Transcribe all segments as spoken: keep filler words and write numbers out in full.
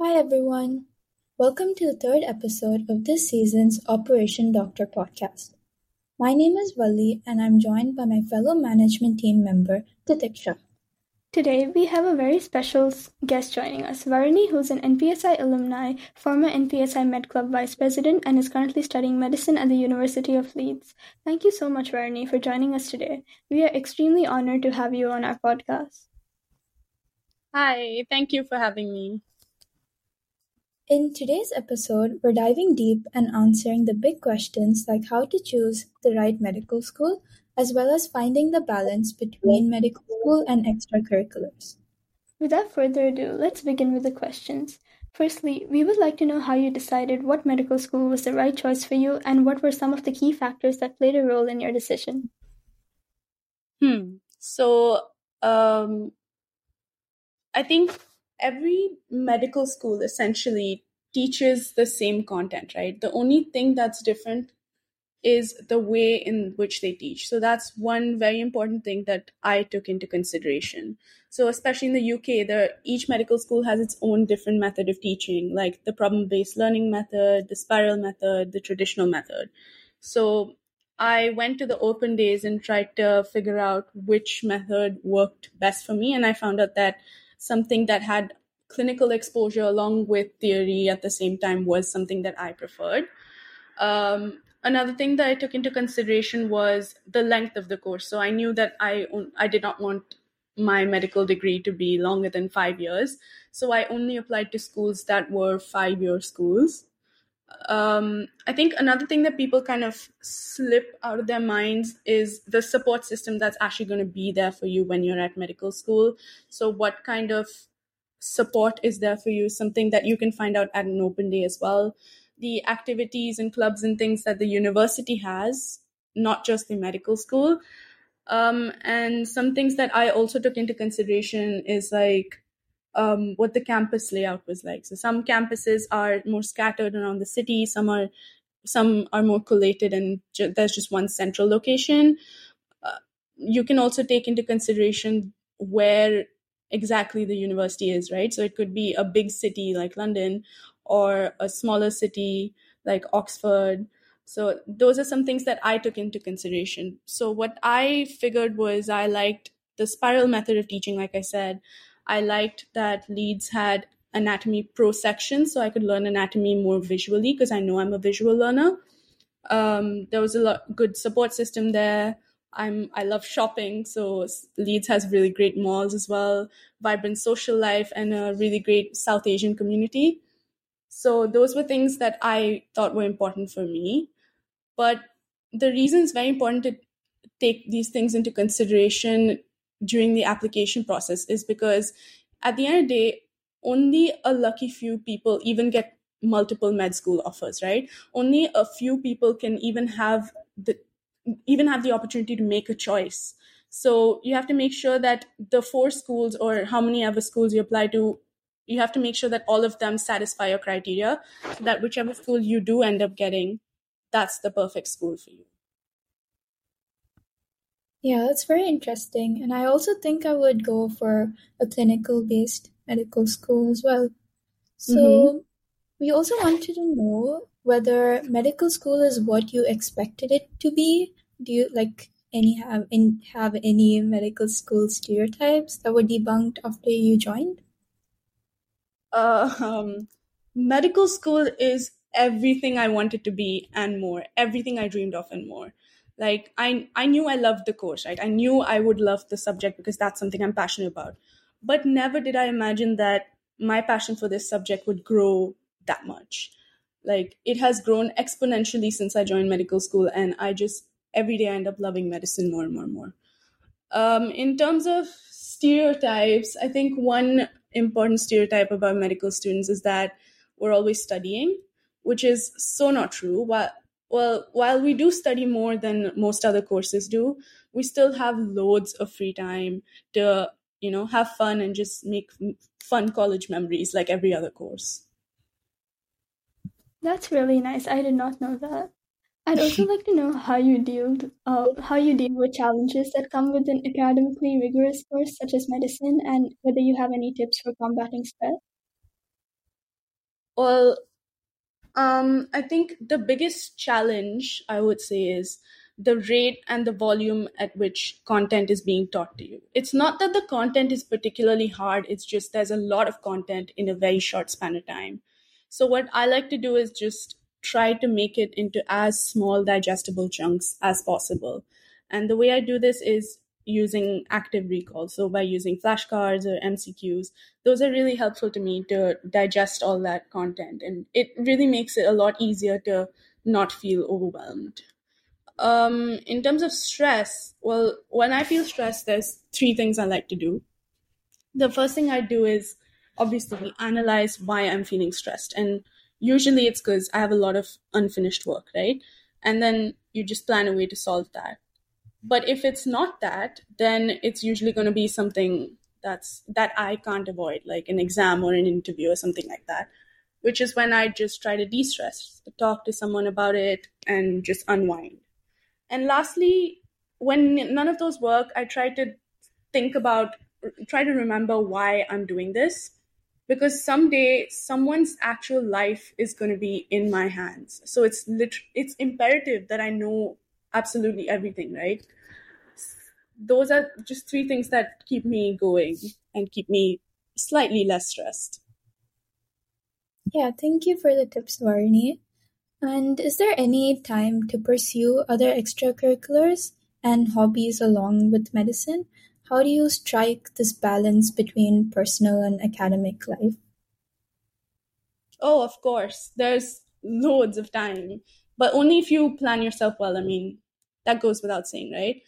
Hi everyone, welcome to the third episode of this season's Operation Doctor podcast. My name is Wali and I'm joined by my fellow management team member, Titiksha. Today we have a very special guest joining us, Varuni, who's an N P S I alumni, former N P S I Med Club Vice President and is currently studying medicine at the University of Leeds. Thank you so much, Varuni, for joining us today. We are extremely honored to have you on our podcast. Hi, thank you for having me. In today's episode, we're diving deep and answering the big questions like how to choose the right medical school, as well as finding the balance between medical school and extracurriculars. Without further ado, let's begin with the questions. Firstly, we would like to know how you decided what medical school was the right choice for you and what were some of the key factors that played a role in your decision. Hmm. So, um, I think every medical school essentially teaches the same content, right? The only thing that's different is the way in which they teach. So that's one very important thing that I took into consideration. So especially in the U K, there, each medical school has its own different method of teaching, like the problem-based learning method, the spiral method, the traditional method. So I went to the open days and tried to figure out which method worked best for me. And I found out that something that had clinical exposure along with theory at the same time was something that I preferred. Um, another thing that I took into consideration was the length of the course. So I knew that I, I did not want my medical degree to be longer than five years. So I only applied to schools that were five-year schools. Um, I think another thing that people kind of slip out of their minds is the support system that's actually going to be there for you when you're at medical school. So what kind of support is there for you? Something that you can find out at an open day as well. The activities and clubs and things that the university has, not just the medical school. Um, and some things that I also took into consideration is like Um, what the campus layout was like. So some campuses are more scattered around the city. Some are some are more collated and ju- there's just one central location. Uh, you can also take into consideration where exactly the university is, right? So it could be a big city like London or a smaller city like Oxford. So those are some things that I took into consideration. So what I figured was I liked the spiral method of teaching, like I said. I liked that Leeds had anatomy pro section, so I could learn anatomy more visually because I know I'm a visual learner. Um, there was a lot, good support system there. I'm I love shopping, so Leeds has really great malls as well, vibrant social life, and a really great South Asian community. So those were things that I thought were important for me. But the reason it's very important to take these things into consideration during the application process is because at the end of the day, only a lucky few people even get multiple med school offers, right? Only a few people can even have the even have the opportunity to make a choice. So you have to make sure that the four schools or how many other schools you apply to, you have to make sure that all of them satisfy your criteria so that whichever school you do end up getting, that's the perfect school for you. Yeah, that's very interesting. And I also think I would go for a clinical-based medical school as well. So mm-hmm. we also wanted to know whether medical school is what you expected it to be. Do you like any have, in, have any medical school stereotypes that were debunked after you joined? Uh, um, medical school is everything I wanted to be and more, everything I dreamed of and more. Like I, I knew I loved the course, right? I knew I would love the subject because that's something I'm passionate about. But never did I imagine that my passion for this subject would grow that much. Like it has grown exponentially since I joined medical school, and I just every day I end up loving medicine more and more and more. Um, in terms of stereotypes, I think one important stereotype about medical students is that we're always studying, which is so not true. While Well, while we do study more than most other courses do, we still have loads of free time to, you know, have fun and just make fun college memories like every other course. That's really nice. I did not know that. I'd also like to know how you deal, uh, how you deal with challenges that come with an academically rigorous course such as medicine, and whether you have any tips for combating stress. Well, um, I think the biggest challenge, I would say, is the rate and the volume at which content is being taught to you. It's not that the content is particularly hard, it's just there's a lot of content in a very short span of time. So what I like to do is just try to make it into as small digestible chunks as possible. And the way I do this is using active recall. So by using flashcards or M C Qs, those are really helpful to me to digest all that content. And it really makes it a lot easier to not feel overwhelmed. Um, in terms of stress, well, when I feel stressed, there's three things I like to do. The first thing I do is obviously analyze why I'm feeling stressed. And usually it's because I have a lot of unfinished work, right? And then you just plan a way to solve that. But if it's not that, then it's usually going to be something that's that I can't avoid, like an exam or an interview or something like that, which is when I just try to de-stress, talk to someone about it, and just unwind. And lastly, when none of those work, I try to think about, try to remember why I'm doing this, because someday someone's actual life is going to be in my hands. So it's lit- it's imperative that I know absolutely everything, right? Those are just three things that keep me going and keep me slightly less stressed. Yeah, thank you for the tips, Varuni. And is there any time to pursue other extracurriculars and hobbies along with medicine? How do you strike this balance between personal and academic life? Oh, of course. There's loads of time, but only if you plan yourself well. I mean, that goes without saying, right?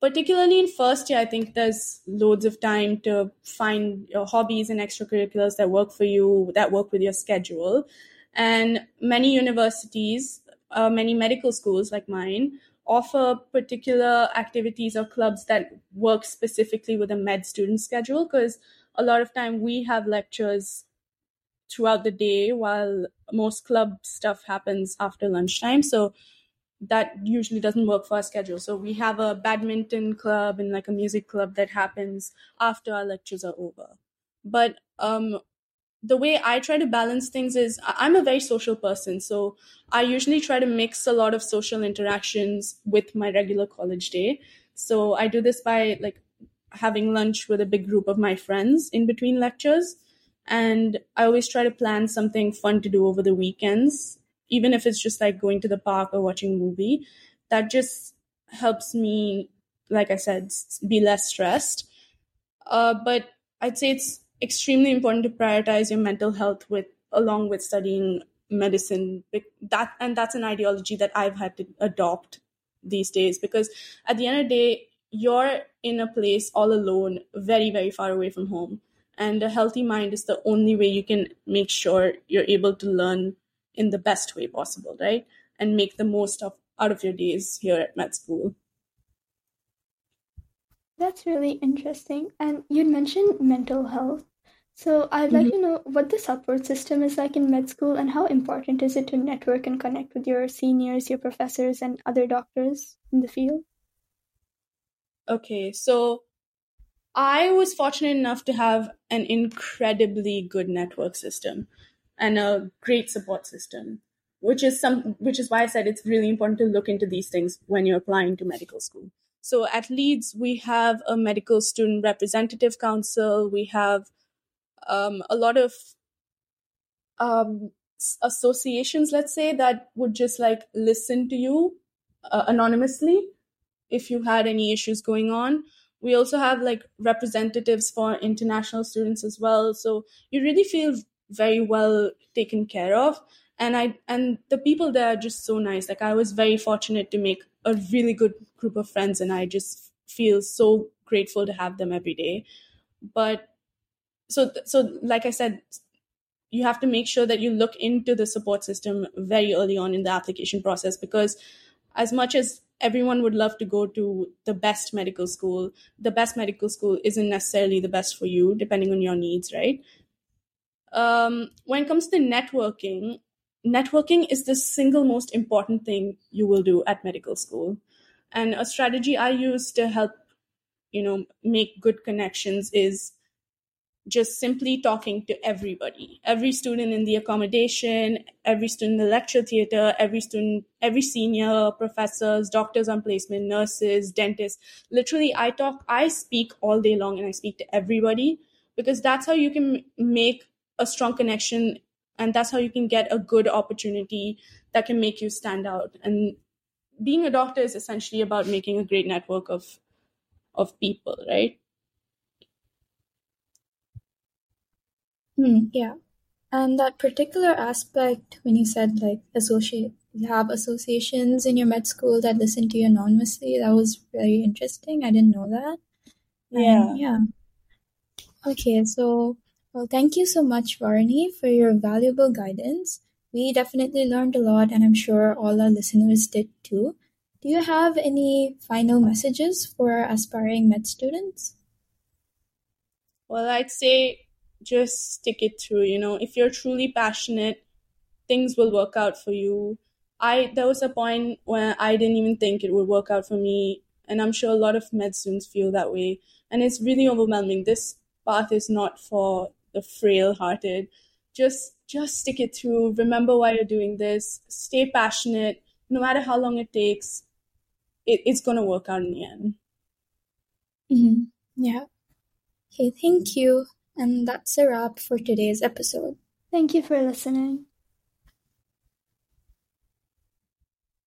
Particularly in first year, I think there's loads of time to find your hobbies and extracurriculars that work for you, that work with your schedule. And many universities, uh, many medical schools like mine, offer particular activities or clubs that work specifically with a med student schedule, because a lot of time we have lectures throughout the day while most club stuff happens after lunchtime. So that usually doesn't work for our schedule. So we have a badminton club and like a music club that happens after our lectures are over. But um, the way I try to balance things is I'm a very social person. So I usually try to mix a lot of social interactions with my regular college day. So I do this by like having lunch with a big group of my friends in between lectures. And I always try to plan something fun to do over the weekends, even if it's just like going to the park or watching a movie. That just helps me, like I said, be less stressed. Uh, but I'd say it's extremely important to prioritize your mental health with along with studying medicine. That and that's an ideology that I've had to adopt these days, because at the end of the day, you're in a place all alone, very, very far away from home. And a healthy mind is the only way you can make sure you're able to learn in the best way possible, right? And make the most of out of your days here at med school. That's really interesting. And you mentioned mental health. So I'd like mm-hmm. to know what the support system is like in med school and how important is it to network and connect with your seniors, your professors, and other doctors in the field? Okay, so I was fortunate enough to have an incredibly good network system and a great support system, which is some, which is why I said it's really important to look into these things when you're applying to medical school. So at Leeds, we have a medical student representative council. We have um, a lot of um, associations, let's say, that would just like listen to you uh, anonymously if you had any issues going on. We also have like representatives for international students as well. So you really feel very well taken care of. And I and the people there are just so nice. Like I was very fortunate to make a really good group of friends and I just feel so grateful to have them every day. But so, so like I said, you have to make sure that you look into the support system very early on in the application process, because as much as everyone would love to go to the best medical school, the best medical school isn't necessarily the best for you, depending on your needs, right? Um, when it comes to networking, networking is the single most important thing you will do at medical school. And a strategy I use to help, you know, make good connections is just simply talking to everybody, every student in the accommodation, every student in the lecture theater, every student, every senior, professors, doctors on placement, nurses, dentists. Literally, I talk, I speak all day long and I speak to everybody because that's how you can make a strong connection and that's how you can get a good opportunity that can make you stand out. And being a doctor is essentially about making a great network of of people, right? Mm, yeah. And that particular aspect, when you said like associate, you have associations in your med school that listen to you anonymously, that was very interesting. I didn't know that. Yeah. Um, yeah. Okay. So, well, thank you so much, Varuni, for your valuable guidance. We definitely learned a lot, and I'm sure all our listeners did too. Do you have any final messages for aspiring med students? Well, I'd say just stick it through. You know, if you're truly passionate, things will work out for you. I there was a point where I didn't even think it would work out for me, and I'm sure a lot of med students feel that way. And it's really overwhelming. This path is not for the frail-hearted. Just Just stick it through. Remember why you're doing this. Stay passionate. No matter how long it takes, it, it's going to work out in the end. Mm-hmm. Yeah. Okay, thank you. And that's a wrap for today's episode. Thank you for listening.